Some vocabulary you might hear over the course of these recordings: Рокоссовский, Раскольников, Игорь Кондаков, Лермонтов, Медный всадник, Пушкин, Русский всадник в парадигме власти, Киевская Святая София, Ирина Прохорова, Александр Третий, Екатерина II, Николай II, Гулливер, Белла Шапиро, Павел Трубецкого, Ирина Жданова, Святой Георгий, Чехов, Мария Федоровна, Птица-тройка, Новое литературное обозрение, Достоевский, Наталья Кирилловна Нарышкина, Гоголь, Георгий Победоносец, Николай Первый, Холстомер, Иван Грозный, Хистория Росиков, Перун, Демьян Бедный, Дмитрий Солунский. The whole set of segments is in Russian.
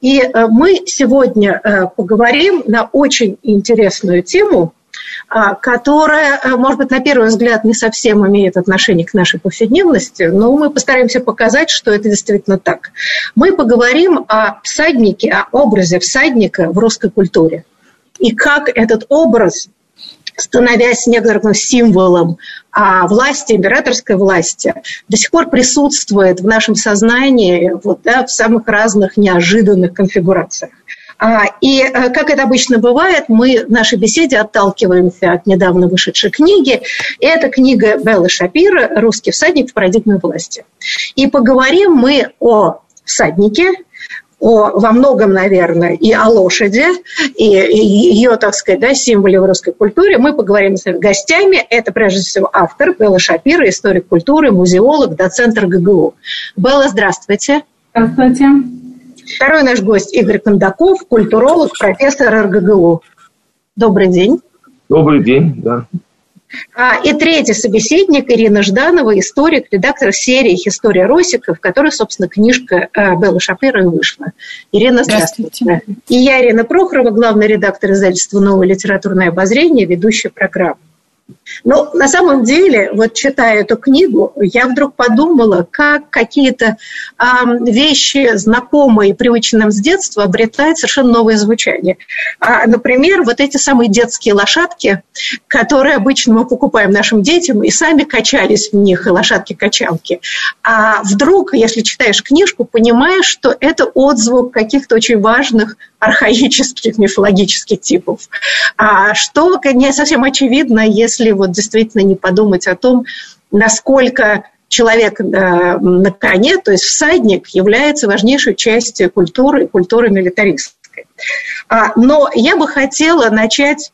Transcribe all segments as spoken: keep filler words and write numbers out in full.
И мы сегодня поговорим на очень интересную тему, которая, может быть, на первый взгляд не совсем имеет отношение к нашей повседневности, но мы постараемся показать, что это действительно так. Мы поговорим о всаднике, о образе всадника в русской культуре и как этот образ, становясь некоторым символом а, власти, императорской власти, до сих пор присутствует в нашем сознании вот, да, в самых разных неожиданных конфигурациях. А, и, как это обычно бывает, мы в нашей беседе отталкиваемся от недавно вышедшей книги. Это книга Беллы Шапиро «Русский всадник в парадигме власти». И поговорим мы о всаднике, О, во многом, наверное, и о лошади, и ее, так сказать, да, символе в русской культуре. Мы поговорим с гостями. Это, прежде всего, автор Белла Шапиро, историк культуры, музеолог, доцент эр гэ гэ у. Белла, здравствуйте. Здравствуйте. Второй наш гость Игорь Кондаков, культуролог, профессор эр гэ гэ у. Добрый день. Добрый день, да. И третий собеседник Ирина Жданова, историк, редактор серии «Хистория Росиков», в которой, собственно, книжка Беллы Шапиро и вышла. Ирина, здравствуйте. здравствуйте. И я, Ирина Прохорова, главный редактор издательства «Новое литературное обозрение», ведущая программы. Но на самом деле, вот читая эту книгу, я вдруг подумала, как какие-то э, вещи, знакомые и привычные нам с детства, обретают совершенно новое звучание. А, например, вот эти самые детские лошадки, которые обычно мы покупаем нашим детям, и сами качались в них, и лошадки-качалки. А вдруг, если читаешь книжку, понимаешь, что это отзвук каких-то очень важных архаических, мифологических типов. А что не совсем очевидно, если вот действительно не подумать о том, насколько человек э, на коне, то есть всадник, является важнейшей частью культуры, культуры милитаристской. А, но я бы хотела начать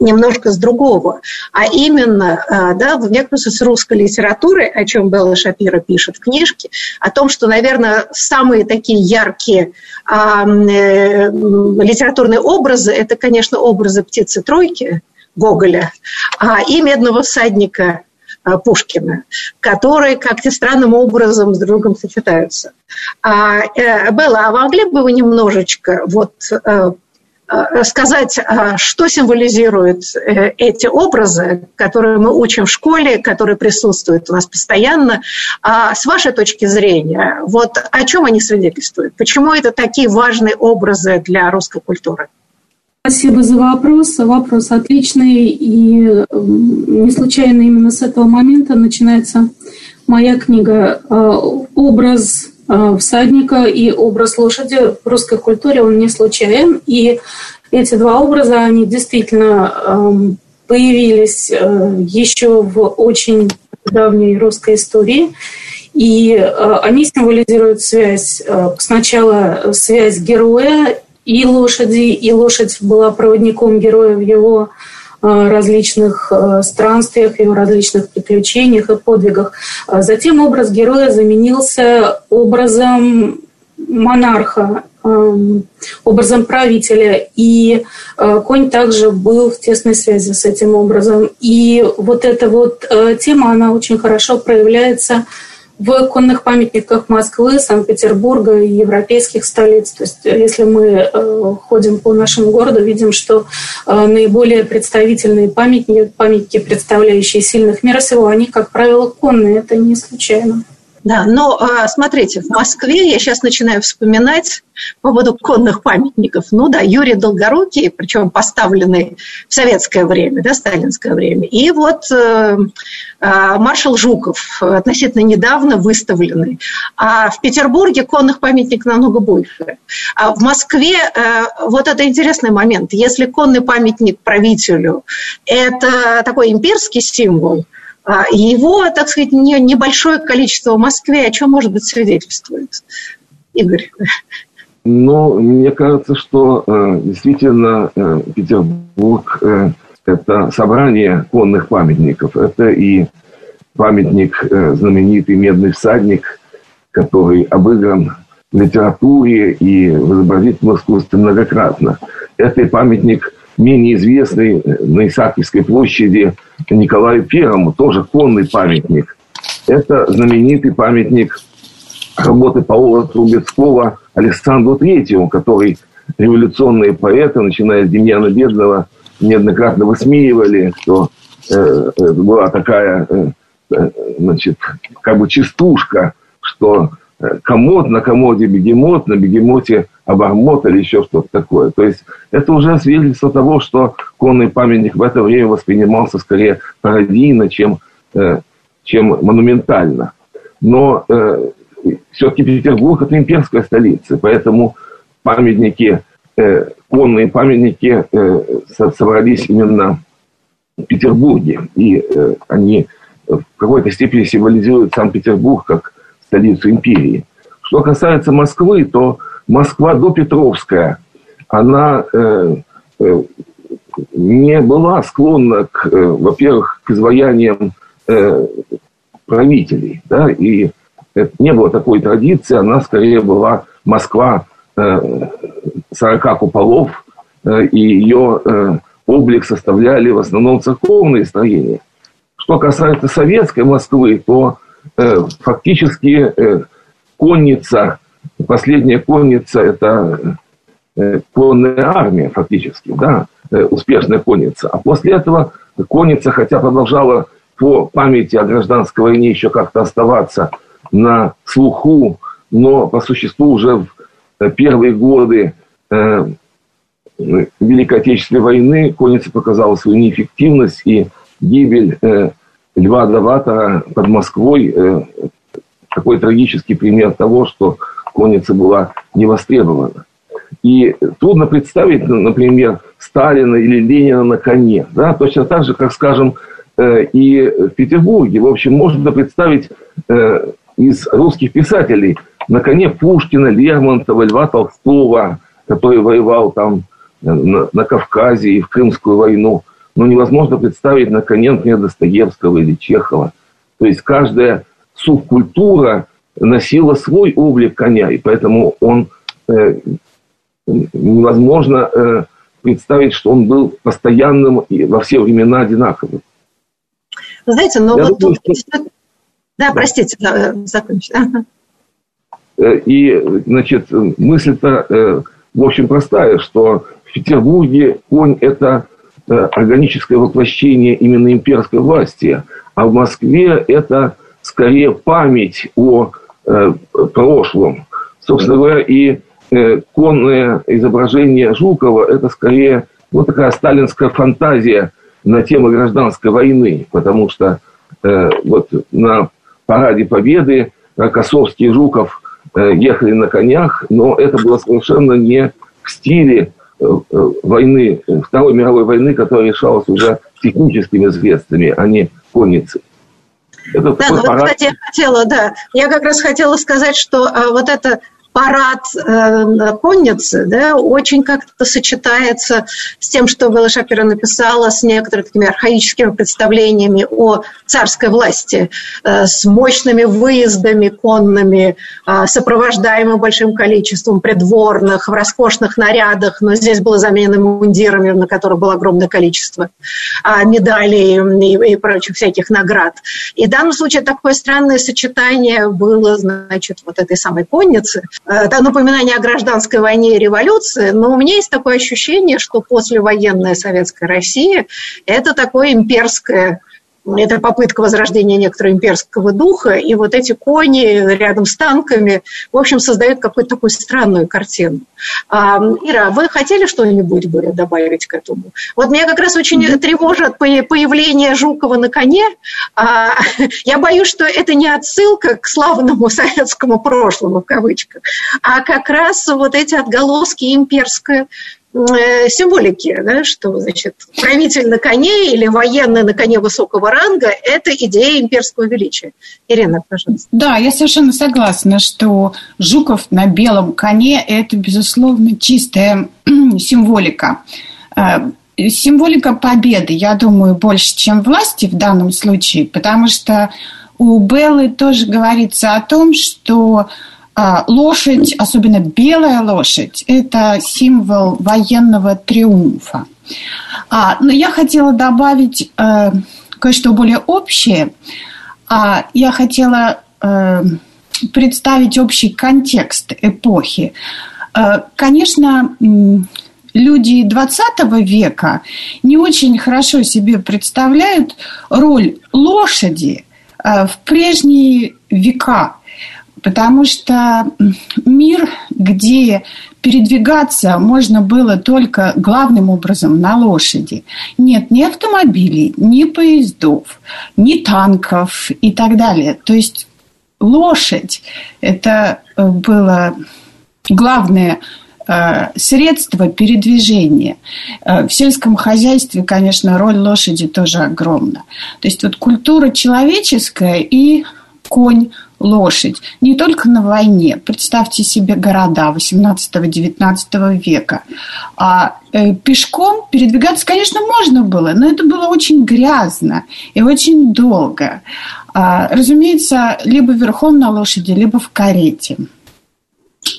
немножко с другого, а именно, да, в некотором смысле с русской литературы, о чем Белла Шапиро пишет в книжке, о том, что, наверное, самые такие яркие а, э, литературные образы, это, конечно, образы «Птицы-тройки» Гоголя а, и «Медного всадника» а, Пушкина, которые как-то странным образом с другом сочетаются. А, э, Белла, а могли бы вы немножечко вот э, сказать, что символизируют эти образы, которые мы учим в школе, которые присутствуют у нас постоянно, с вашей точки зрения, вот о чем они свидетельствуют? Почему это такие важные образы для русской культуры? Спасибо за вопрос. Вопрос отличный, и не случайно именно с этого момента начинается моя книга. Образ всадника и образ лошади в русской культуре, он не случайен. И эти два образа, они действительно появились еще в очень давней русской истории. И они символизируют связь. Сначала связь героя и лошади. И лошадь была проводником героя в его различных странствиях, его различных приключениях и подвигах. Затем образ героя заменился образом монарха, образом правителя. И конь также был в тесной связи с этим образом. И вот эта вот тема, она очень хорошо проявляется в конных памятниках Москвы, Санкт-Петербурга и европейских столиц. То есть если мы ходим по нашему городу, видим, что наиболее представительные памятники, памятники, представляющие сильных мира сего, они, как правило, конные. Это не случайно. Да, но смотрите, в Москве я сейчас начинаю вспоминать по поводу конных памятников. Ну да, Юрий Долгорукий, причем поставленный в советское время, да, сталинское время. И вот э, э, маршал Жуков, относительно недавно выставленный. А в Петербурге конных памятников намного больше. А в Москве, э, вот это интересный момент, если конный памятник правителю – это такой имперский символ, его, так сказать, небольшое количество в Москве, о чем, может быть, свидетельствует? Игорь. Ну, мне кажется, что действительно Петербург – это собрание конных памятников. Это и памятник, знаменитый «Медный всадник», который обыгран в литературе и в изобразительном искусстве многократно. Это и памятник менее известный на Исаакиевской площади Николаю Первому, тоже конный памятник. Это знаменитый памятник работы Павла Трубецкого Александру Третьему, который революционные поэты, начиная с Демьяна Бедного, неоднократно высмеивали, что э, была такая э, значит, как бы частушка, что комод на комоде бегемот, на бегемоте обормот или еще что-то такое. То есть это уже свидетельство того, что конный памятник в это время воспринимался скорее пародийно, чем, э, чем монументально. Но э, все-таки Петербург – это имперская столица, поэтому памятники, э, конные памятники э, собрались именно в Петербурге. И э, они в какой-то степени символизируют сам Петербург как столицу империи. Что касается Москвы, то Москва допетровская, она э, э, не была склонна, к, э, во-первых, к изваяниям э, правителей. Да, и это не было такой традиции, она скорее была Москва э, сорока куполов, э, и ее э, облик составляли в основном церковные строения. Что касается советской Москвы, то э, фактически э, конница... Последняя конница – это конная армия, фактически, да, успешная конница. А после этого конница, хотя продолжала по памяти о гражданской войне еще как-то оставаться на слуху, но по существу уже в первые годы Великой Отечественной войны конница показала свою неэффективность, и гибель Льва Давыта под Москвой – такой трагический пример того, что конница была не востребована. И трудно представить, например, Сталина или Ленина на коне. Да? Точно так же, как, скажем, и в Петербурге. В общем, можно представить из русских писателей на коне Пушкина, Лермонтова, Льва Толстого, который воевал там на Кавказе и в Крымскую войну. Но невозможно представить на коне, например, Достоевского или Чехова. То есть каждая субкультура носила свой облик коня, и поэтому он э, невозможно э, представить, что он был постоянным и во все времена одинаковым. Знаете, но Я вот думаю, тут... Что... Да, простите, да, закончите. И, значит, мысль-то, э, в общем, простая, что в Петербурге конь – это э, органическое воплощение именно имперской власти, а в Москве это скорее память о прошлом. Собственно говоря, и конное изображение Жукова – это скорее вот такая сталинская фантазия на тему гражданской войны, потому что э, вот на параде Победы Рокоссовский и Жуков э, ехали на конях, но это было совершенно не в стиле э, войны, Второй мировой войны, которая решалась уже техническими средствами, а не конницей. Это да, ну, вот, кстати, я хотела, да, я как раз хотела сказать, что а, вот это парад э, конницы, да, очень как-то сочетается с тем, что Белла Шапиро написала, с некоторыми такими архаическими представлениями о царской власти, э, с мощными выездами конными, э, сопровождаемым большим количеством придворных, в роскошных нарядах, но здесь было заменено мундирами, на которых было огромное количество э, медалей и, и прочих всяких наград. И в данном случае такое странное сочетание было, значит, вот этой самой конницы. Это напоминание о гражданской войне и революции, но у меня есть такое ощущение, что послевоенная советская Россия – это такое имперское Это попытка возрождения некоторого имперского духа, и вот эти кони рядом с танками, в общем, создают какую-то такую странную картину. Ира, вы хотели что-нибудь бы добавить к этому? Вот меня как раз очень mm-hmm. тревожит появление Жукова на коне. Я боюсь, что это не отсылка к славному советскому прошлому, в кавычках, а как раз вот эти отголоски имперской символики, да, что, значит, правитель на коне или военный на коне высокого ранга – это идея имперского величия. Ирина, пожалуйста. Да, я совершенно согласна, что Жуков на белом коне – это, безусловно, чистая символика. Символика победы, я думаю, больше, чем власти в данном случае, потому что у Беллы тоже говорится о том, что лошадь, особенно белая лошадь, это символ военного триумфа. Но я хотела добавить кое-что более общее. Я хотела представить общий контекст эпохи. Конечно, люди двадцатого века не очень хорошо себе представляют роль лошади в прежние века. Потому что мир, где передвигаться можно было только главным образом на лошади. Нет ни автомобилей, ни поездов, ни танков и так далее. То есть лошадь – это было главное средство передвижения. В сельском хозяйстве, конечно, роль лошади тоже огромна. То есть вот культура человеческая и конь – лошадь. Не только на войне. Представьте себе города восемнадцатого-девятнадцатого века. А пешком передвигаться, конечно, можно было, но это было очень грязно и очень долго. А, разумеется, либо верхом на лошади, либо в карете.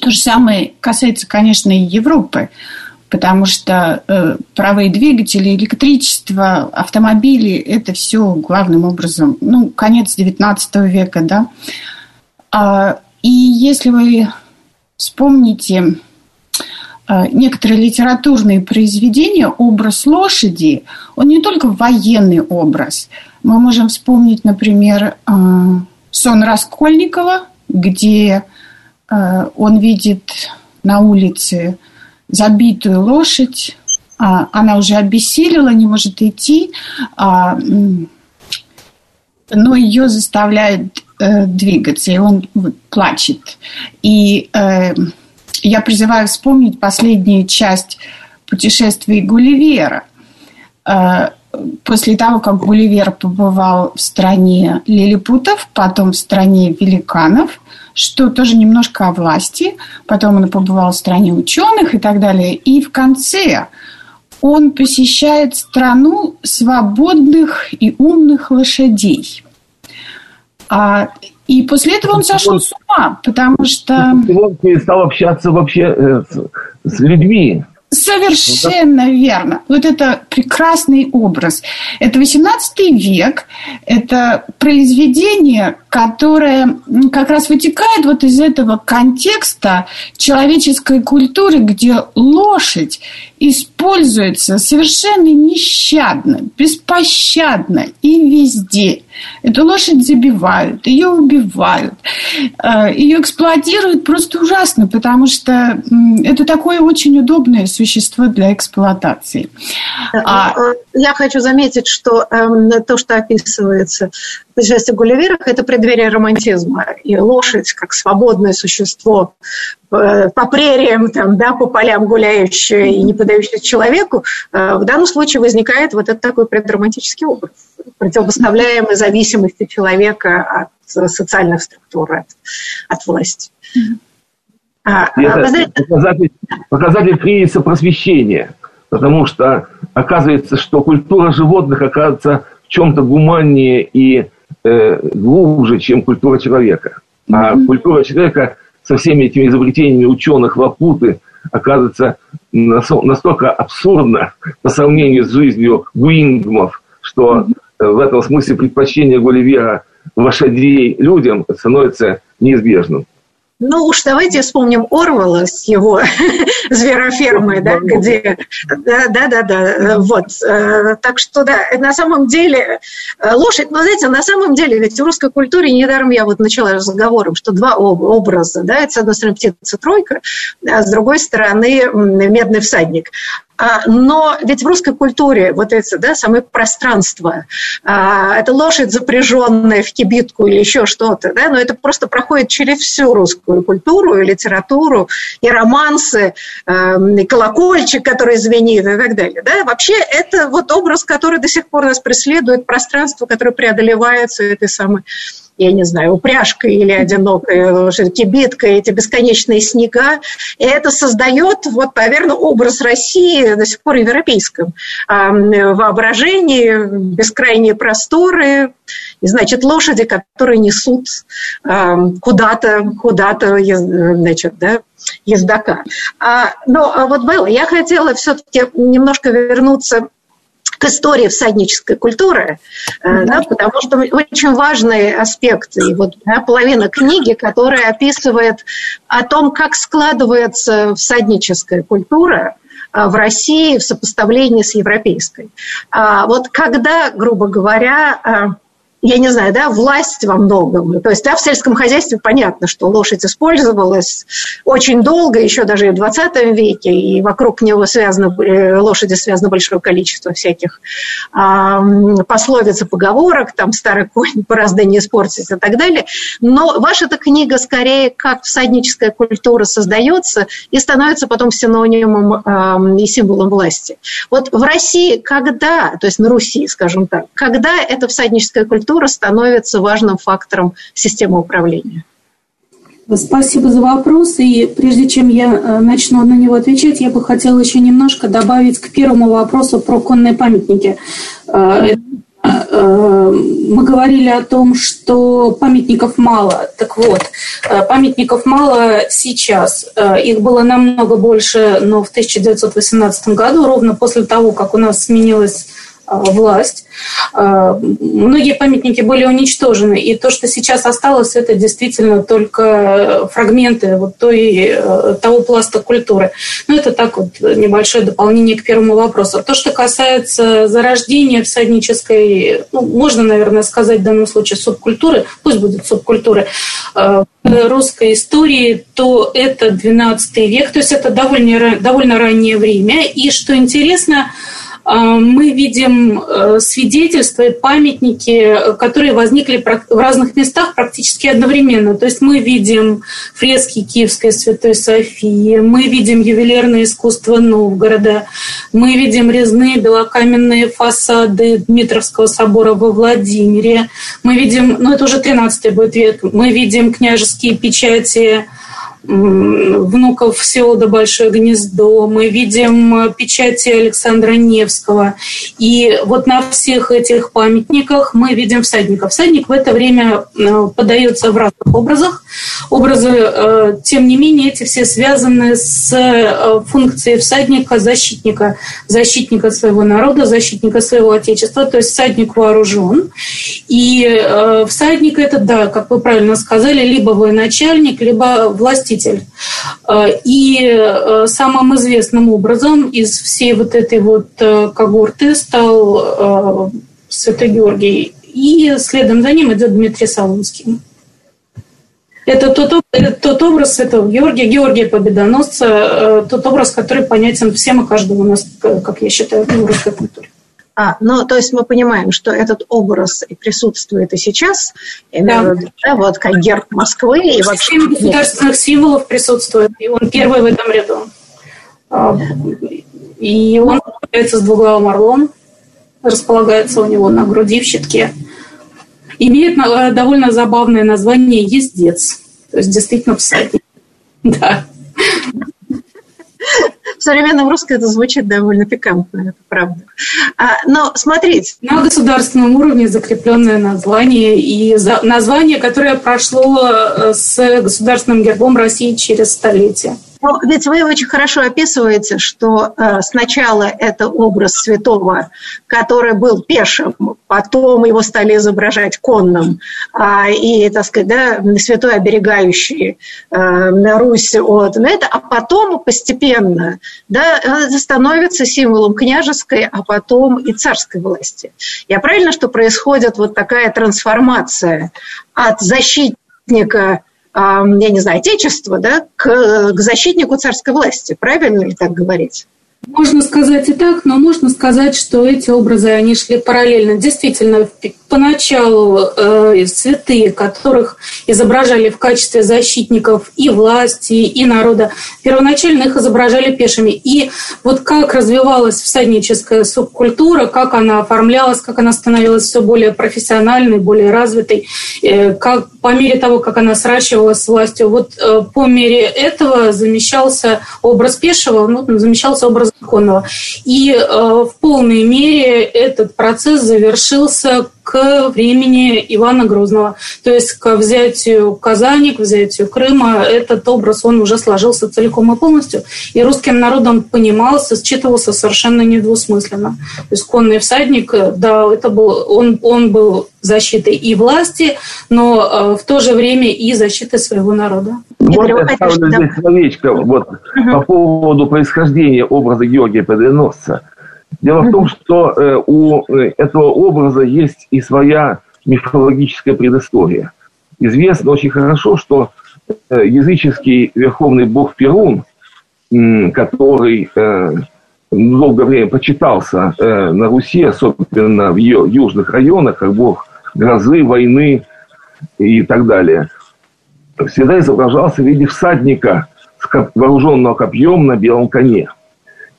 То же самое касается, конечно, и Европы, потому что э, паровые двигатели, электричество, автомобили – это все главным образом, ну, конец девятнадцатого века, да. И если вы вспомните некоторые литературные произведения, образ лошади, он не только военный образ. Мы можем вспомнить, например, «Сон Раскольникова», где он видит на улице забитую лошадь. Она уже обессилила, не может идти, но ее заставляет двигаться, и он плачет. И э, я призываю вспомнить последнюю часть путешествий Гулливера. Э, после того, как Гулливер побывал в стране лилипутов, потом в стране великанов, что тоже немножко о власти, потом он побывал в стране ученых и так далее, и в конце он посещает страну свободных и умных лошадей. А, и после этого он сошел с ума, потому что... Он перестал общаться вообще э, с людьми. Совершенно верно. Вот это прекрасный образ. Это восемнадцатый век, это произведение, которое как раз вытекает вот из этого контекста человеческой культуры, где лошадь используется совершенно нещадно, беспощадно и везде. Эту лошадь забивают, ее убивают, ее эксплуатируют просто ужасно, потому что это такое очень удобное существо для эксплуатации. Я хочу заметить, что то, что описывается в путешествии Гулливера, это преддверие романтизма. И лошадь, как свободное существо, по прериям, там, да, по полям гуляющее и не подающее человеку, в данном случае возникает вот этот такой предромантический образ, противопоставляемый зависимости человека от социальных структур, от, от власти. А, это показатель, показатель кризиса просвещения, потому что оказывается, что культура животных оказывается в чем-то гуманнее и э, глубже, чем культура человека. А культура человека со всеми этими изобретениями ученых лапуты оказывается настолько абсурдна по сравнению с жизнью гуингмов, что в этом смысле предпочтение Гулливера лошадей людям становится неизбежным. Ну уж давайте вспомним Орвелла с его зверофермой, да, где... Да-да-да, вот. Так что, да, на самом деле лошадь... Ну, знаете, на самом деле, ведь в русской культуре, недаром я вот начала разговором, что два образа, да, это, с одной стороны, птица-тройка, а с другой стороны, медный всадник. Но ведь в русской культуре вот это, да, самое пространство, это лошадь, запряженная в кибитку или еще что-то, да, но это просто проходит через всю русскую культуру и литературу, и романсы, и колокольчик, который звенит, и так далее. Да. Вообще это вот образ, который до сих пор нас преследует, пространство, которое преодолевается этой самой, я не знаю, упряжка или одинокая лошадь, кибитка, эти бесконечные снега. И это создает, вот, наверное, образ России до сих пор в европейском воображении, бескрайние просторы, и, значит, лошади, которые несут куда-то, куда-то, значит, да, ездока. Но вот, Белла, я хотела все-таки немножко вернуться к истории всаднической культуры, да. Да, потому что очень важный аспект, и вот, да, половина книги, которая описывает о том, как складывается всадническая культура в России в сопоставлении с европейской. Вот когда, грубо говоря, я не знаю, да, власть во многом. То есть, да, в сельском хозяйстве понятно, что лошадь использовалась очень долго, еще даже и в двадцатом веке, и вокруг него связано, лошади связано большое количество всяких э, пословиц и поговорок, там старый конь борозды не испортить и так далее. Но ваша-то книга скорее как всадническая культура создается и становится потом синонимом э, и символом власти. Вот в России когда, то есть на Руси, скажем так, когда эта всадническая культура становится важным фактором системы управления? Спасибо за вопрос. И прежде чем я начну на него отвечать, я бы хотела еще немножко добавить к первому вопросу про конные памятники. Мы говорили о том, что памятников мало. Так вот, памятников мало сейчас. Их было намного больше, но в тысяча девятьсот восемнадцатом году, ровно после того, как у нас сменилась власть. Многие памятники были уничтожены, и то, что сейчас осталось, это действительно только фрагменты вот той, того пласта культуры. Но это так вот небольшое дополнение к первому вопросу. То, что касается зарождения всаднической, ну, можно, наверное, сказать в данном случае субкультуры, пусть будет субкультуры, русской истории, то это двенадцатый век, то есть это довольно, довольно раннее время. И что интересно, мы видим свидетельства и памятники, которые возникли в разных местах практически одновременно. То есть мы видим фрески Киевской Святой Софии, мы видим ювелирное искусство Новгорода, мы видим резные белокаменные фасады Дмитровского собора во Владимире, мы видим, ну это уже тринадцатый будет век, мы видим княжеские печати внуков Всеволода Большое Гнездо, мы видим печати Александра Невского. И вот на всех этих памятниках мы видим всадников. Всадник в это время подается в разных образах. Образы, тем не менее, эти все связаны с функцией всадника-защитника, защитника своего народа, защитника своего отечества. То есть всадник вооружен. И всадник – это, да, как вы правильно сказали, либо военачальник, либо власти. И самым известным образом из всей вот этой вот когорты стал Святой Георгий. И следом за ним идет Дмитрий Солунский. Это тот, тот образ этого Георгия, Георгия Победоносца, тот образ, который понятен всем и каждому у нас, как я считаю, в русской культуре. А, ну, то есть мы понимаем, что этот образ и присутствует и сейчас, и, да. Да, вот как герб Москвы. И вообще государственных символов присутствует, и он первый в этом ряду. И он является с двуглавым орлом, располагается у него на груди в щитке. Имеет довольно забавное название «Ездец». То есть действительно всадник. Да. В современном русском это звучит довольно пикантно, это правда. А, но смотрите. На государственном уровне закрепленное название, и за, название, которое прошло с государственным гербом России через столетие. Но ведь вы очень хорошо описываете, что э, сначала это образ святого, который был пешим, потом его стали изображать конным, э, и, так сказать, да, святой, оберегающий э, Русь от это, а потом постепенно, да, это становится символом княжеской, а потом и царской власти. Я правильно, что происходит вот такая трансформация от защитника, я не знаю, отечества, да, к, к защитнику царской власти. Правильно ли так говорить? Можно сказать и так, но можно сказать, что эти образы, они шли параллельно. Действительно, поначалу э, святые, которых изображали в качестве защитников и власти, и народа, первоначально их изображали пешими. И вот как развивалась всадническая субкультура, как она оформлялась, как она становилась все более профессиональной, более развитой, э, как, по мере того, как она сращивалась с властью, вот э, по мере этого замещался образ пешего, ну, замещался образ законного. И э, в полной мере этот процесс завершился к времени Ивана Грозного. То есть к взятию Казани, к взятию Крыма этот образ, он уже сложился целиком и полностью. И русским народом понимался, считывался совершенно недвусмысленно. То есть конный всадник, да, это был, он, он был защитой и власти, но э, в то же время и защитой своего народа. Вот я ставлю здесь словечко вот, uh-huh. по поводу происхождения образа Георгия Победоносца. Дело в том, что э, у этого образа есть и своя мифологическая предыстория. Известно очень хорошо, что э, языческий верховный бог Перун, э, который э, долгое время почитался э, на Руси, особенно в ее южных районах, как бог грозы, войны и так далее, всегда изображался в виде всадника, вооруженного копьем на белом коне.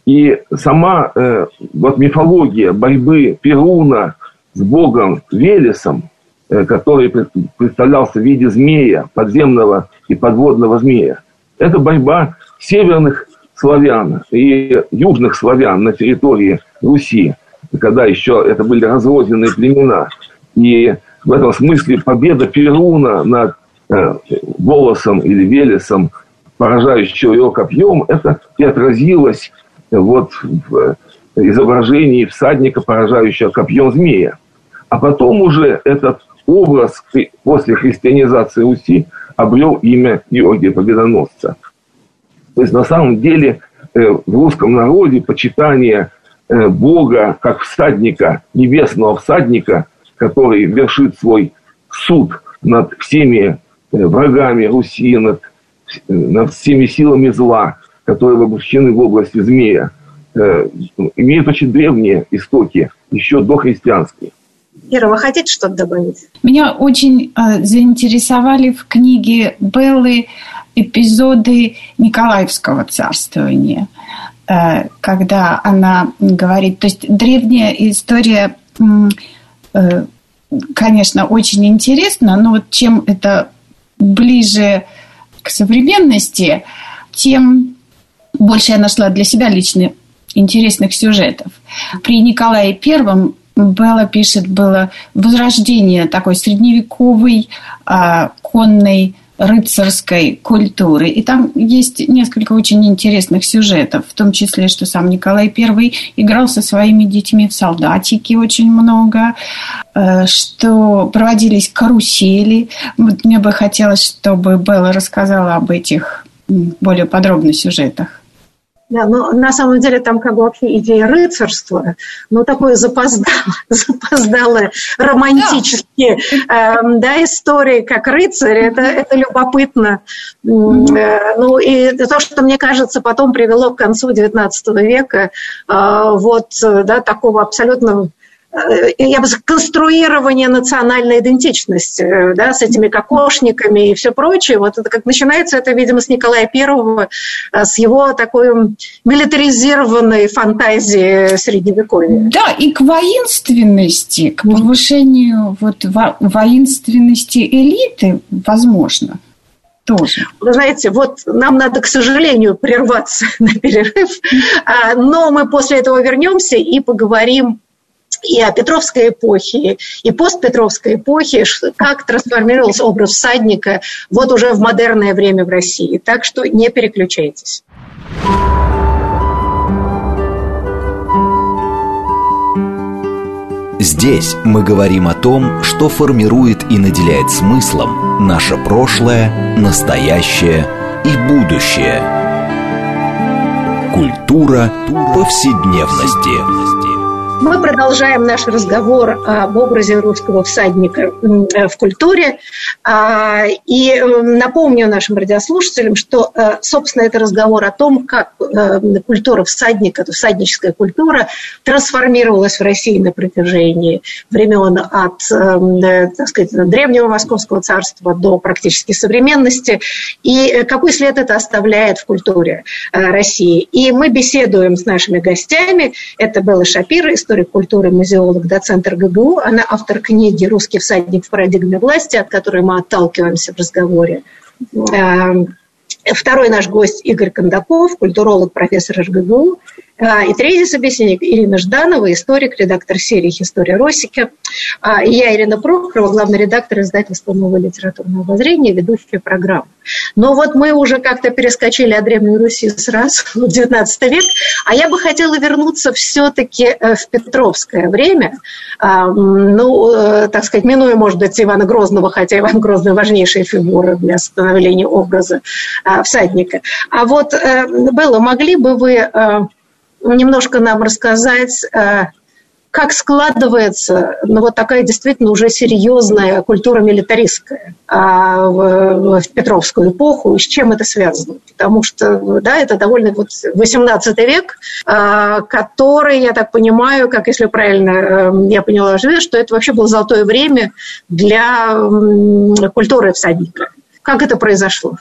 И сама э, вот мифология борьбы Перуна с богом Велесом, э, который представлялся в виде змея, подземного и подводного змея, это борьба северных славян и южных славян на территории Руси, когда еще это были разрозненные племена. И в этом смысле победа Перуна над э, волосом или Велесом, поражающего его копьем, это и отразилось вот в изображении всадника, поражающего копьем змея. А потом уже этот образ после христианизации Руси обрел имя Георгия Победоносца. То есть на самом деле в русском народе почитание Бога как всадника, небесного всадника, который вершит свой суд над всеми врагами Руси, над, над всеми силами зла, которые обобщены в области змея, э, имеют очень древние истоки, еще дохристианские. Ира, вы хотите что-то добавить? Меня очень э, заинтересовали в книге Беллы эпизоды Николаевского царствования, э, когда она говорит... То есть древняя история, э, конечно, очень интересна, но вот чем это ближе к современности, тем... больше я нашла для себя лично интересных сюжетов. При Николае Первом Белла пишет, было возрождение такой средневековой а, конной рыцарской культуры. И там есть несколько очень интересных сюжетов, в том числе, что сам Николай Первый играл со своими детьми в солдатики очень много, что проводились карусели. Вот мне бы хотелось, чтобы Белла рассказала об этих более подробно сюжетах. Да, но на самом деле там как бы вообще идея рыцарства, но такое запоздало, запоздало романтические да. Э, да, истории, как рыцарь, это, это любопытно. Mm-hmm. Ну и то, что, мне кажется, потом привело к концу девятнадцатого века э, вот да, такого абсолютно... я бы сказала, конструирование национальной идентичности, да, с этими кокошниками и все прочее. Вот это как начинается, это, видимо, с Николая Первого, с его такой милитаризированной фантазии средневековья. Да, и к воинственности, к повышению вот во- воинственности элиты, возможно. Тоже. Вы знаете, вот нам надо, к сожалению, прерваться на перерыв, но мы после этого вернемся и поговорим и о Петровской эпохе, и постпетровской эпохе, как трансформировался образ всадника вот уже в модерное время в России. Так что не переключайтесь. Здесь мы говорим о том, что формирует и наделяет смыслом наше прошлое, настоящее и будущее. Культура повседневности. Мы продолжаем наш разговор об образе русского всадника в культуре. И напомню нашим радиослушателям, что, собственно, это разговор о том, как культура всадника, всадническая культура, трансформировалась в России на протяжении времен от, так сказать, древнего Московского царства до практически современности, и какой след это оставляет в культуре России. И мы беседуем с нашими гостями. Это Белла Шапиро, историк культуры, музеолог, доцент эр гэ гэ у. Она автор книги «Русский всадник в парадигме власти», от которой мы отталкиваемся в разговоре. Второй наш гость Игорь Кондаков, культуролог, профессор эр гэ гэ у. И третий собеседник Ирина Жданова, историк, редактор серии «Хистория Росиков». И я, Ирина Прохорова, главный редактор издательства «Новое литературное обозрение», ведущая программа. Но вот мы уже как-то перескочили от Древней Руси сразу в девятнадцатый век, а я бы хотела вернуться все-таки в Петровское время, ну, так сказать, минуя, может быть, Ивана Грозного, хотя Иван Грозный – важнейшая фигура для становления образа всадника. А вот, Белла, могли бы вы немножко нам рассказать, как складывается, ну, вот такая действительно уже серьезная культура милитаристская в Петровскую эпоху, и с чем это связано? Потому что, да, это довольно вот восемнадцатый век, который, я так понимаю, как если правильно я поняла, что это вообще было золотое время для культуры всадника. Как это произошло?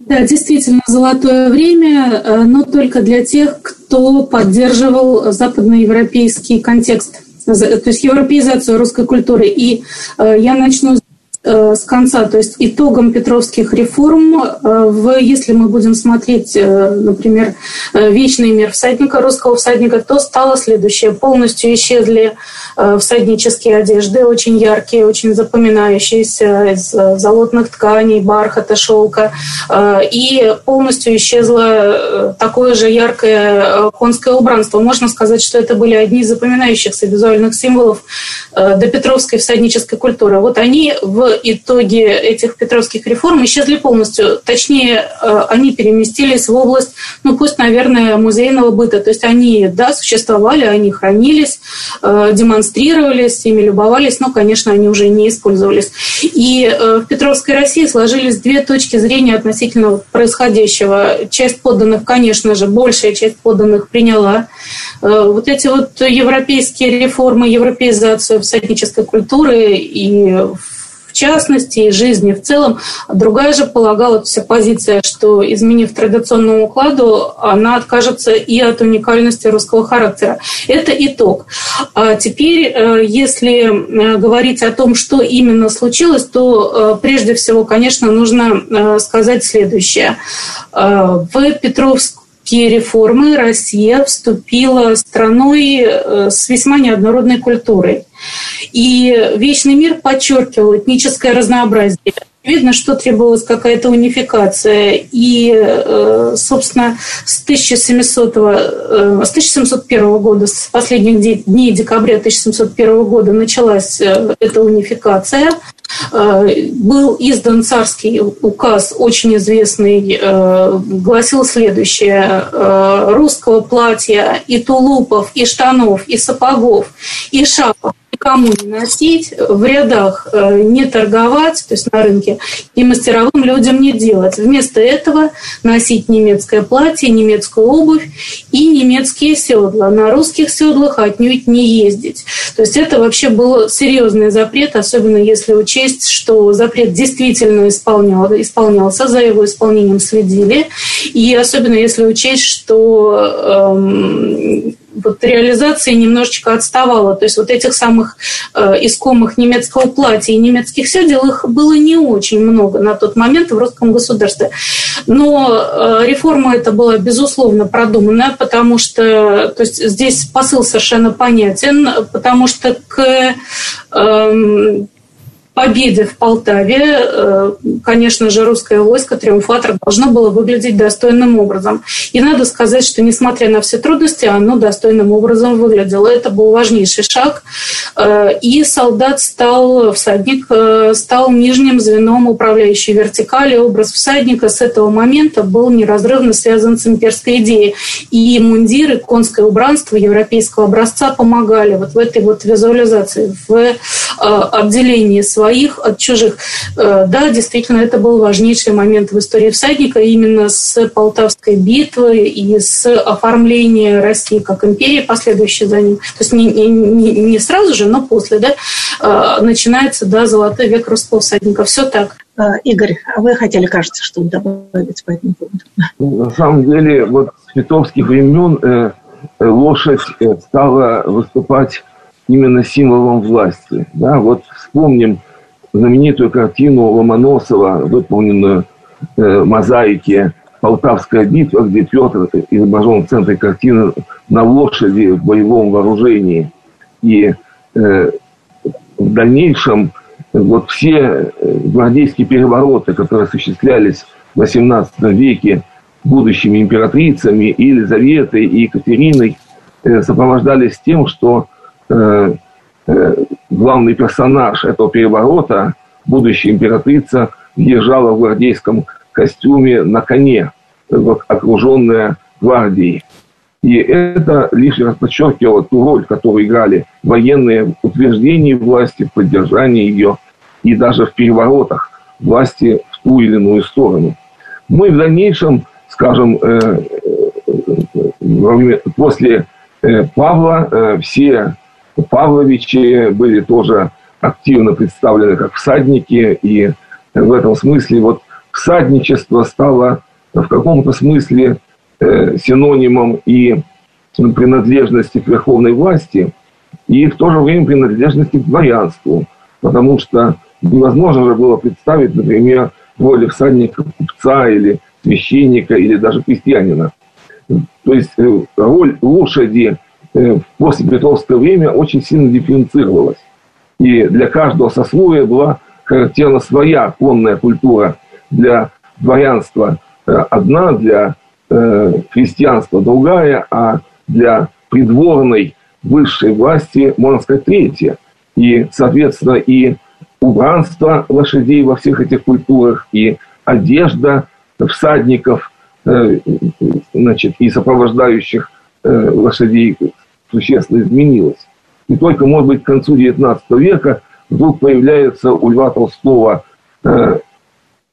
Да, действительно, золотое время, но только для тех, кто поддерживал западноевропейский контекст, то есть европеизацию русской культуры. И я начну с конца, то есть итогом петровских реформ, в, если мы будем смотреть, например, «Вечный мир всадника», «Русского всадника», то стало следующее. Полностью исчезли всаднические одежды, очень яркие, очень запоминающиеся, из золотных тканей, бархата, шелка. И полностью исчезло такое же яркое конское убранство. Можно сказать, что это были одни из запоминающихся визуальных символов допетровской всаднической культуры. Вот они в итоге этих петровских реформ исчезли полностью. Точнее, они переместились в область, ну пусть, наверное, музейного быта. То есть они, да, существовали, они хранились, демонстрировались, ими любовались, но, конечно, они уже не использовались. И в Петровской России сложились две точки зрения относительно происходящего. Часть подданных, конечно же, большая часть подданных приняла вот эти вот европейские реформы, европеизацию всаднической культуры и в частности, и жизни в целом. Другая же полагала вся позиция, что, изменив традиционному укладу, она откажется и от уникальности русского характера. Это итог. А теперь, если говорить о том, что именно случилось, то прежде всего, конечно, нужно сказать следующее. В Петровск реформы Россия вступила страной с весьма неоднородной культурой. И «Вечный мир» подчеркивал этническое разнообразие. Видно, что требовалась какая-то унификация. И, собственно, с, тысяча семисотого, с тысяча семьсот первого года, с последних дней декабря тысяча семьсот первого года началась эта унификация. Был издан царский указ, очень известный, гласил следующее: русского платья и тулупов, и штанов, и сапогов, и шапок никому не носить, в рядах не торговать, то есть на рынке, и мастеровым людям не делать. Вместо этого носить немецкое платье, немецкую обувь и немецкие седла. На русских седлах отнюдь не ездить. То есть это вообще был серьезный запрет, особенно если учесть, что запрет действительно исполнял, исполнялся, за его исполнением следили. И особенно если учесть, что эм, вот реализации немножечко отставала. То есть вот этих самых э, искомых немецкого платья и немецких сёдел их было не очень много на тот момент в русском государстве. Но э, реформа эта была, безусловно, продумана, потому что то есть здесь посыл совершенно понятен, потому что к... Э, победе в Полтаве, конечно же, русское войско, триумфатор, должно было выглядеть достойным образом. И надо сказать, что, несмотря на все трудности, оно достойным образом выглядело. Это был важнейший шаг. И солдат стал, всадник, стал нижним звеном управляющей вертикали. Образ всадника с этого момента был неразрывно связан с имперской идеей. И мундиры, конское убранство европейского образца помогали вот в этой вот визуализации, в отделении своих от чужих. Да, действительно, это был важнейший момент в истории всадника именно с Полтавской битвы и с оформления России как империи, последующей за ним. То есть не, не, не сразу же, но после, да, начинается, да, золотой век русского всадника. Все так. Игорь, вы хотели, кажется, что-то добавить по этому поводу? На самом деле, вот с петровских времен э, лошадь э, стала выступать именно символом власти. Да? Вот вспомним знаменитую картину Ломоносова, выполненную э, мозаики «Полтавская битва», где Петр изображен в центре картины на лошади в боевом вооружении. И э, в дальнейшем вот все гвардейские перевороты, которые осуществлялись в восемнадцатом веке будущими императрицами Елизаветой и Екатериной, э, сопровождались тем, что э, главный персонаж этого переворота, будущая императрица, въезжала в гвардейском костюме на коне, вот, окруженная гвардией. И это лишь подчеркивало ту роль, которую играли военные в утверждении власти, в поддержании ее и даже в переворотах власти в ту или иную сторону. Мы в дальнейшем, скажем, после Павла все... Павловичи были тоже активно представлены как всадники, и в этом смысле вот всадничество стало в каком-то смысле э, синонимом и принадлежности к верховной власти, и в то же время принадлежности к дворянству, потому что невозможно же было представить, например, роли всадника купца или священника или даже крестьянина. То есть э, роль лошади в послепетровское время очень сильно дифференцировалась. И для каждого сословия была характерна своя конная культура. Для дворянства одна, для э, крестьянства другая, а для придворной высшей власти, можно сказать, третья. И, соответственно, и убранство лошадей во всех этих культурах, и одежда всадников, э, значит, и сопровождающих э, лошадей существенно изменилось. И только, может быть, к концу девятнадцатого века вдруг появляется у Льва Толстого э,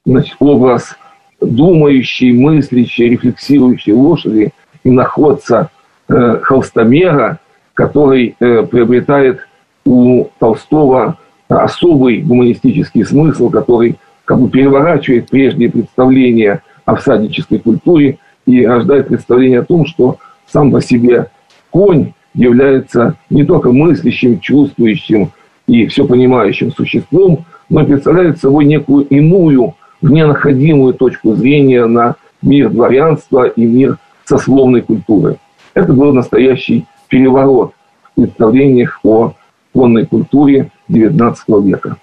значит, образ думающей, мыслящей, рефлексирующей лошади и находца э, холстомера, который э, приобретает у Толстого особый гуманистический смысл, который как бы переворачивает прежние представления о всаднической культуре и рождает представление о том, что сам по себе конь является не только мыслящим, чувствующим и все понимающим существом, но и представляет собой некую иную, ненаходимую точку зрения на мир дворянства и мир сословной культуры. Это был настоящий переворот в представлениях о конной культуре девятнадцатого века.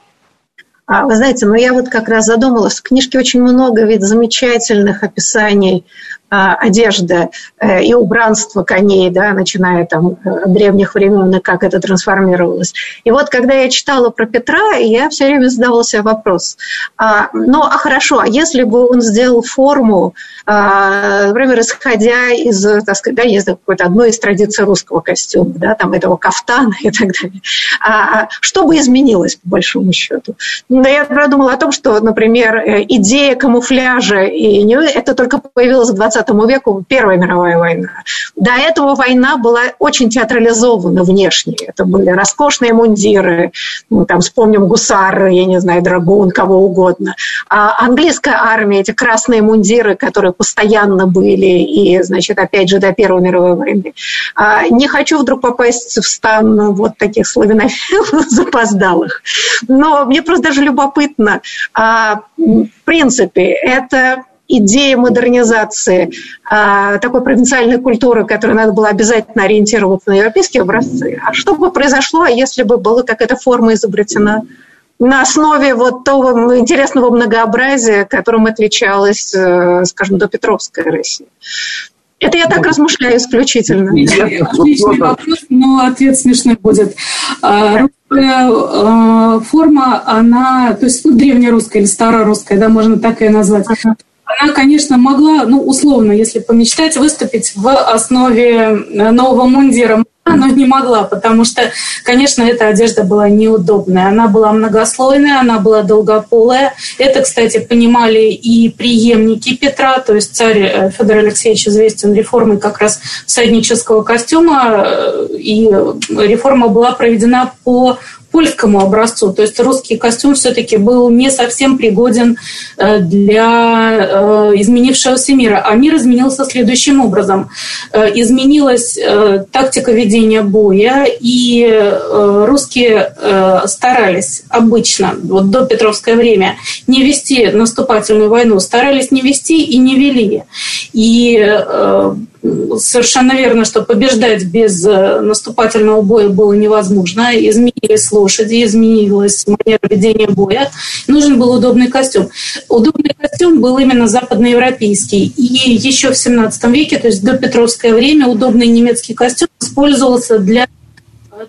А вы знаете, ну я вот как раз задумалась, в книжке очень много ведь замечательных описаний а, одежды э, и убранства коней, да, начиная там от древних времен и как это трансформировалось. И вот когда я читала про Петра, я все время задавала себе вопрос, а, ну а хорошо, а если бы он сделал форму, а, например, исходя из, так сказать, да, из какой-то одной из традиций русского костюма, да, там этого кафтана и так далее, а, что бы изменилось по большому счету? Но я продумала о том, что, например, идея камуфляжа и это только появилась в двадцатом двадцатому веку Первая мировая война. До этого война была очень театрализована внешне. Это были роскошные мундиры, ну, там, вспомним гусары, я не знаю, драгун, кого угодно. А английская армия, эти красные мундиры, которые постоянно были, и, значит, опять же, до Первой мировой войны. А не хочу вдруг попасть в стан вот таких славянофилов запоздалых. Но мне просто даже любопытно. А, в принципе, это... идея модернизации э, такой провинциальной культуры, которую надо было обязательно ориентировать на европейские образцы. А что бы произошло, если бы была какая-то форма изобретена на основе вот того интересного многообразия, которым отличалась, э, скажем, допетровская Россия? Это я так размышляю исключительно. Отличный вопрос, но ответ смешной будет. Русская форма, она, то есть древнерусская или старорусская, да, можно так ее назвать, она, конечно, могла, ну, условно, если помечтать, выступить в основе нового мундира, но не могла, потому что, конечно, эта одежда была неудобная. Она была многослойная, она была долгополая. Это, кстати, понимали и преемники Петра, то есть царь Федор Алексеевич известен реформой как раз всаднического костюма, и реформа была проведена по польскому образцу, то есть русский костюм все-таки был не совсем пригоден для изменившегося мира, а мир изменился следующим образом. Изменилась тактика ведения боя, и русские старались обычно, вот до петровское время, не вести наступательную войну, старались не вести и не вели. И совершенно верно, что побеждать без наступательного боя было невозможно, изменились лошади, изменилась манера ведения боя, нужен был удобный костюм. Удобный костюм был именно западноевропейский, и еще в семнадцатом веке, то есть до петровское время, удобный немецкий костюм использовался для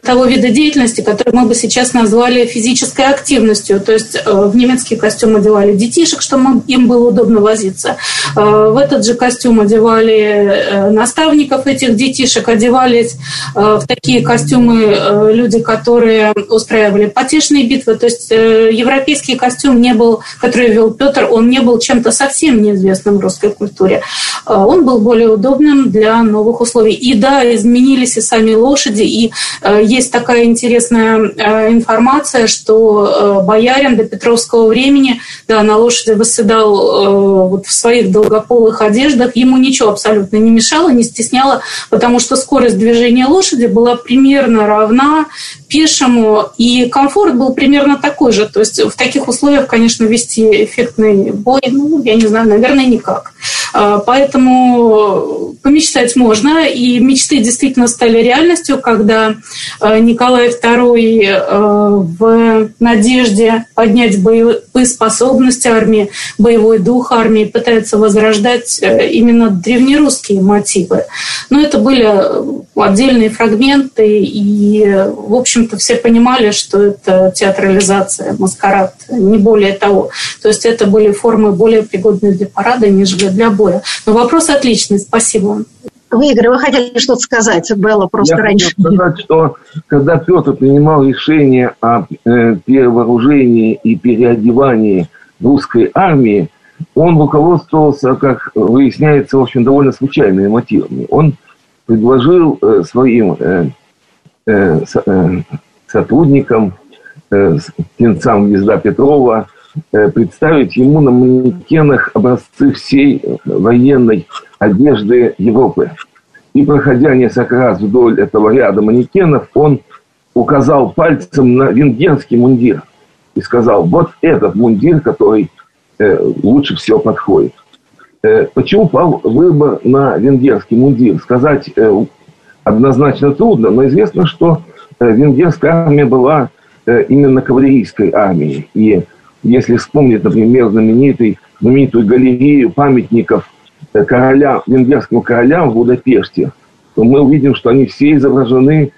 того вида деятельности, который мы бы сейчас назвали физической активностью. То есть в немецкий костюм одевали детишек, чтобы им было удобно возиться. В этот же костюм одевали наставников этих детишек, одевались в такие костюмы люди, которые устраивали потешные битвы. То есть европейский костюм, не был, который вел Петр, он не был чем-то совсем неизвестным в русской культуре. Он был более удобным для новых условий. И да, изменились и сами лошади, и есть такая интересная информация, что боярин до петровского времени, да, на лошади восседал вот в своих долгополых одеждах. Ему ничего абсолютно не мешало, не стесняло, потому что скорость движения лошади была примерно равна пешему, и комфорт был примерно такой же. То есть в таких условиях, конечно, вести эффектный бой, ну, я не знаю, наверное, никак. Поэтому помечтать можно, и мечты действительно стали реальностью, когда Николай Второй в надежде поднять боеспособность армии, боевой дух армии, пытается возрождать именно древнерусские мотивы. Но это были отдельные фрагменты, и, в общем-то, все понимали, что это театрализация, маскарад, не более того. То есть это были формы более пригодные для парада, нежели для боя. Но вопрос отличный, спасибо. Вы, Игорь, вы хотели что-то сказать, Белла, просто Я раньше. Я хотел сказать, что когда Петр принимал решение о перевооружении и переодевании русской армии, он руководствовался, как выясняется, в общем, довольно случайными мотивами. Он предложил своим сотрудникам, птенцам гнезда Петрова, представить ему на манекенах образцы всей военной одежды Европы. И, проходя несколько раз вдоль этого ряда манекенов, он указал пальцем на венгерский мундир и сказал: вот этот мундир, который э, лучше всего подходит. Э, почему пал выбор на венгерский мундир? Сказать э, однозначно трудно, но известно, что э, венгерская армия была э, именно кавалерийской армией. И если вспомнить, например, знаменитый, знаменитую галерею памятников короля, венгерскому королям в Будапеште, то мы увидим, что они все изображены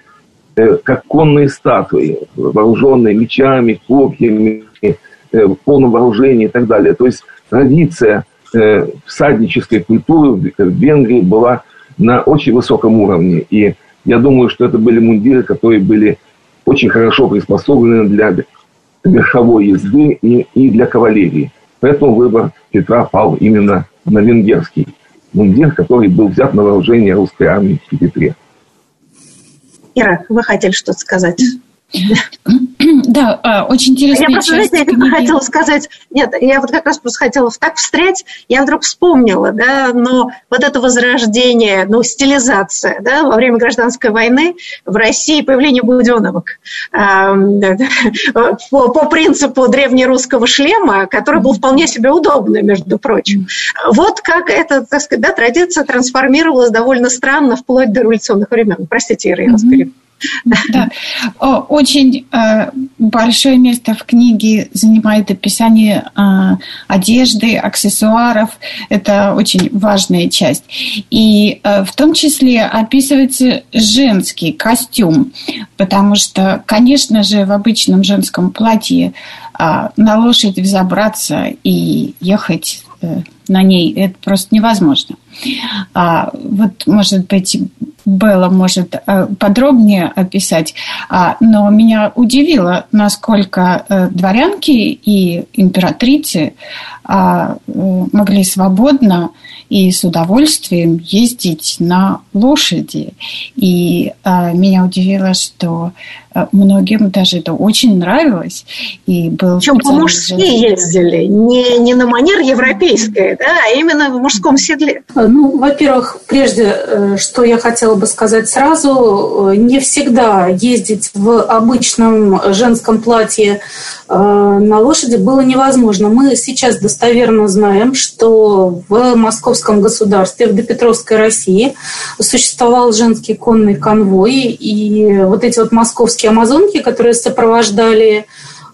э, как конные статуи, вооруженные мечами, копьями, э, в полном вооружении и так далее. То есть традиция э, всаднической культуры в Венгрии была на очень высоком уровне. И я думаю, что это были мундиры, которые были очень хорошо приспособлены для верховой езды и, и для кавалерии. Поэтому выбор Петра пал именно на венгерский мундир, который был взят на вооружение русской армии в Петре. Ира, вы хотели что-то сказать? Да, очень интересная. Я просто, знаете, я как хотела сказать, нет, я вот как раз просто хотела так встрять, я вдруг вспомнила, да, но вот это возрождение, ну, стилизация, да, во время гражданской войны в России появление буденовок по, по принципу древнерусского шлема, который был вполне себе удобный, между прочим. Вот как эта, так сказать, да, традиция трансформировалась довольно странно вплоть до революционных времен. Простите, Ира, я вас перебью. Да. Очень э, большое место в книге занимает описание э, одежды, аксессуаров. Это очень важная часть. И э, в том числе описывается женский костюм, потому что, конечно же, в обычном женском платье э, на лошадь взобраться и ехать э, на ней это просто невозможно. А, вот, может быть, Белла может подробнее описать, но меня удивило, насколько дворянки и императрицы могли свободно и с удовольствием ездить на лошади. И меня удивило, что многим даже это очень нравилось. И был причем по-мужски ездили, не, не на манер европейской, да, а именно в мужском седле. Ну, во-первых, прежде, что я хотела бы сказать сразу, не всегда ездить в обычном женском платье на лошади было невозможно. Мы сейчас достоверно знаем, что в Московском государстве, в допетровской России существовал женский конный конвой, и вот эти вот московские амазонки, которые сопровождали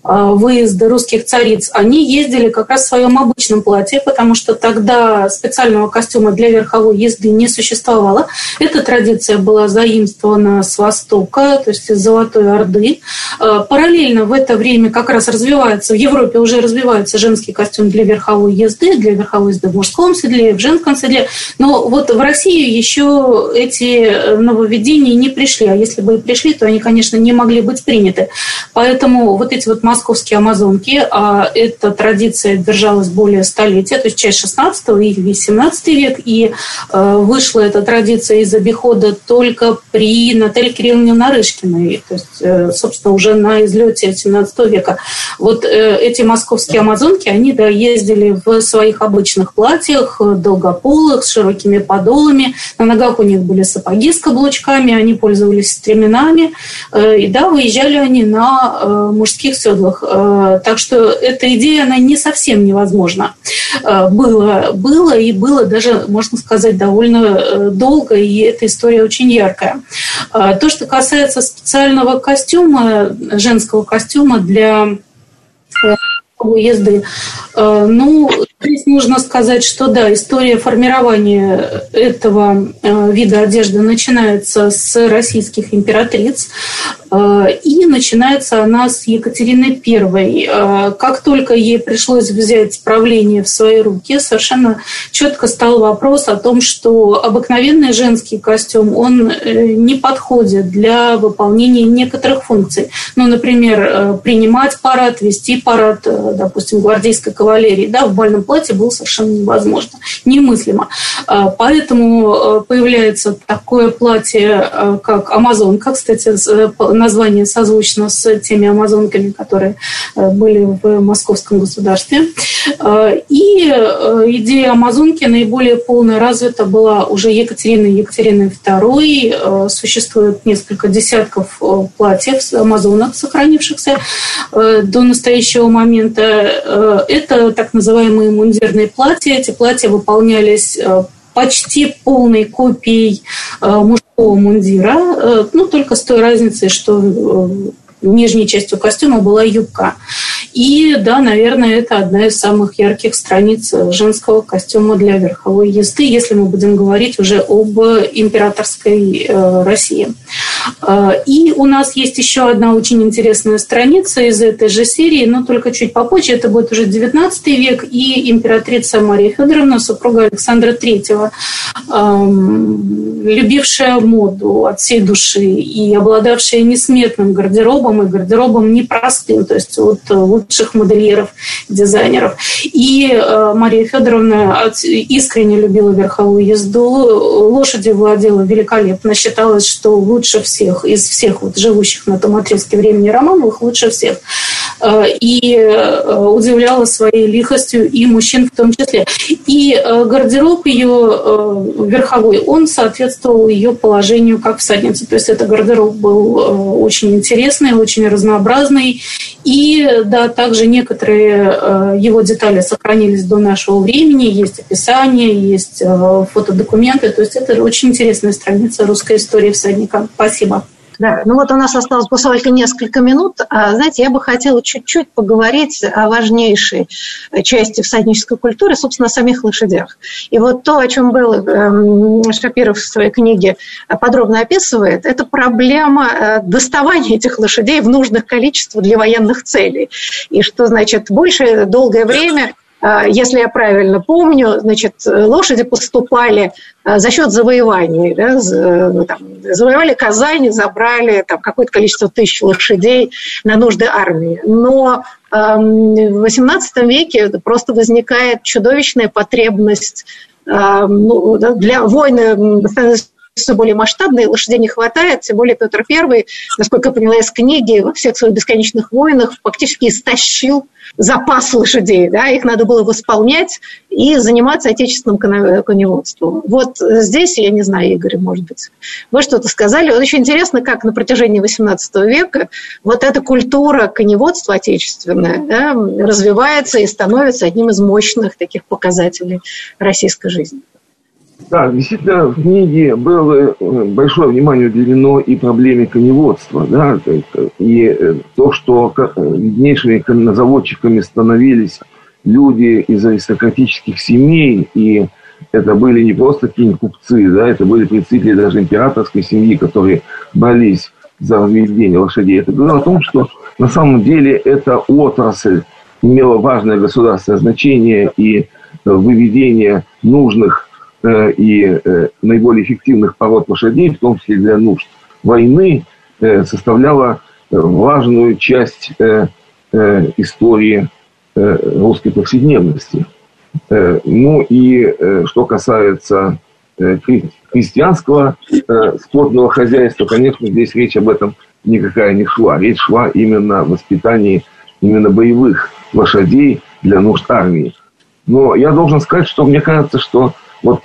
выезды русских цариц, они ездили как раз в своем обычном платье, потому что тогда специального костюма для верховой езды не существовало. Эта традиция была заимствована с Востока, то есть из Золотой Орды. Параллельно в это время как раз развивается, в Европе уже развивается женский костюм для верховой езды, для верховой езды в мужском седле, в женском седле. Но вот в Россию еще эти нововведения не пришли, а если бы и пришли, то они, конечно, не могли быть приняты. Поэтому вот эти вот московские амазонки, а эта традиция держалась более столетия, то есть часть шестнадцатого и восемнадцатый век, и вышла эта традиция из обихода только при Наталье Кирилловне Нарышкиной, то есть, собственно, уже на излете семнадцатого века. Вот эти московские амазонки, они, да, ездили в своих обычных платьях, долгополых, с широкими подолами, на ногах у них были сапоги с каблучками, они пользовались стременами, и, да, выезжали они на мужских седлах. Так что эта идея, она не совсем невозможна. Было, было и было даже, можно сказать, довольно долго, и эта история очень яркая. То, что касается специального костюма, женского костюма для езды, ну, здесь нужно сказать, что, да, история формирования этого вида одежды начинается с российских императриц, и начинается она с Екатерины Первой. Как только ей пришлось взять правление в свои руки, совершенно четко стал вопрос о том, что обыкновенный женский костюм, он не подходит для выполнения некоторых функций. Ну, например, принимать парад, вести парад, допустим, гвардейской кавалерии, да, в бальном платье было совершенно невозможно, немыслимо. Поэтому появляется такое платье, как амазонка, кстати, название созвучно с теми амазонками, которые были в Московском государстве. И идея амазонки наиболее полно развита была уже Екатериной Екатериной второй. Существует несколько десятков платьев амазонок, сохранившихся до настоящего момента. Это так называемые мундирные платья. Эти платья выполнялись почти полной копией мужского мундира, ну, только с той разницей, что нижней частью костюма была юбка. И, да, наверное, это одна из самых ярких страниц женского костюма для верховой езды, если мы будем говорить уже об императорской России. И у нас есть еще одна очень интересная страница из этой же серии, но только чуть попозже, это будет уже девятнадцатый век, и императрица Мария Федоровна, супруга Александра Третьего, любившая моду от всей души и обладавшая несметным гардеробом, и гардеробом непростым, то есть вот лучших модельеров, дизайнеров. И Мария Федоровна искренне любила верховую езду, лошадью владела великолепно, считалось, что лучше всех из всех вот живущих на том отрезке времени Романовых, лучше всех. И удивляла своей лихостью и мужчин в том числе. И гардероб ее верховой, он соответствовал ее положению как всадницы. То есть это гардероб был очень интересный, очень разнообразный. И да, также некоторые его детали сохранились до нашего времени. Есть описание, есть фотодокументы. То есть это очень интересная страница русской истории всадника. Спасибо. Да, ну вот у нас осталось буквально несколько минут. Знаете, я бы хотела чуть-чуть поговорить о важнейшей части всаднической культуры, собственно, о самих лошадях. И вот то, о чем Белла Шапиро в своей книге подробно описывает, это проблема доставания этих лошадей в нужных количествах для военных целей. И что значит больше долгое время... Если я правильно помню, значит, лошади поступали за счет завоеваний. Да, за, там, завоевали Казань, забрали там какое-то количество тысяч лошадей на нужды армии. Но э, в восемнадцатом веке просто возникает чудовищная потребность э, ну, да, для войны, все более масштабные, лошадей не хватает, тем более Петр Первый, насколько я поняла из книги, во всех своих бесконечных войнах фактически истощил запас лошадей, да, их надо было восполнять и заниматься отечественным коневодством. Вот здесь, я не знаю, Игорь, может быть, вы что-то сказали. Вот очень интересно, как на протяжении восемнадцатого века вот эта культура коневодства отечественная, да, развивается и становится одним из мощных таких показателей российской жизни. Да, действительно, в книге было большое внимание уделено и проблеме коневодства, да, то есть, и то, что виднейшими коннозаводчиками становились люди из аристократических семей, и это были не просто какие-нибудь купцы, да, это были представители даже императорской семьи, которые боролись за разведение лошадей. Это говорило о том, что на самом деле эта отрасль имела важное государственное значение и выведение нужных и наиболее эффективных пород лошадей, в том числе для нужд войны, составляла важную часть истории русской повседневности. Ну и что касается крестьянского скотного хозяйства, конечно, здесь речь об этом никакая не шла. Речь шла именно о воспитании именно боевых лошадей для нужд армии. Но я должен сказать, что мне кажется, что вот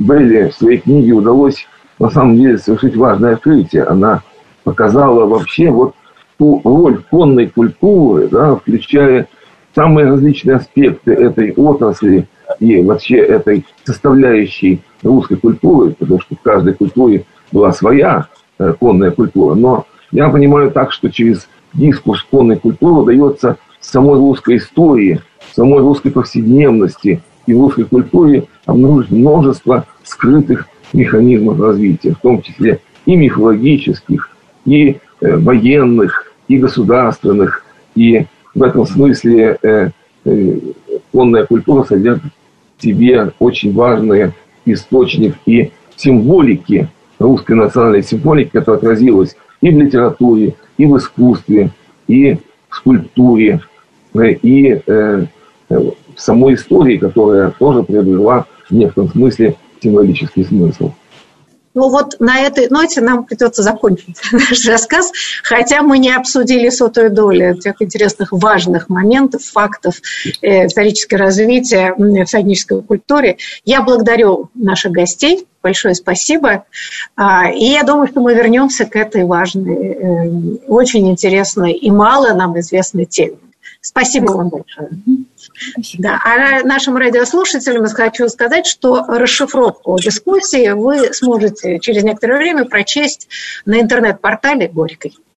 Белле в своей книге удалось на самом деле совершить важное открытие. Она показала вообще вот ту роль конной культуры, да, включая самые различные аспекты этой отрасли и вообще этой составляющей русской культуры, потому что в каждой культуре была своя конная культура. Но я понимаю так, что через дискурс конной культуры дается самой русской истории, самой русской повседневности и в русской культуре обнаружить множество скрытых механизмов развития, в том числе и мифологических, и э, военных, и государственных. И в этом смысле э, э, конная культура содержит в себе очень важный источник и символики, русской национальной символики, которая отразилась и в литературе, и в искусстве, и в скульптуре, э, и э, в самой истории, которая тоже приобрела в некотором смысле символический смысл. Ну вот на этой ноте нам придется закончить наш рассказ, хотя мы не обсудили сотую долю тех интересных, важных моментов, фактов э, исторического развития э, всаднической культуры. Я благодарю наших гостей, большое спасибо. А, и я думаю, что мы вернемся к этой важной, э, очень интересной и мало нам известной теме. Спасибо, спасибо вам большое. Да. А нашим радиослушателям я хочу сказать, что расшифровку дискуссии вы сможете через некоторое время прочесть на интернет-портале Горькой.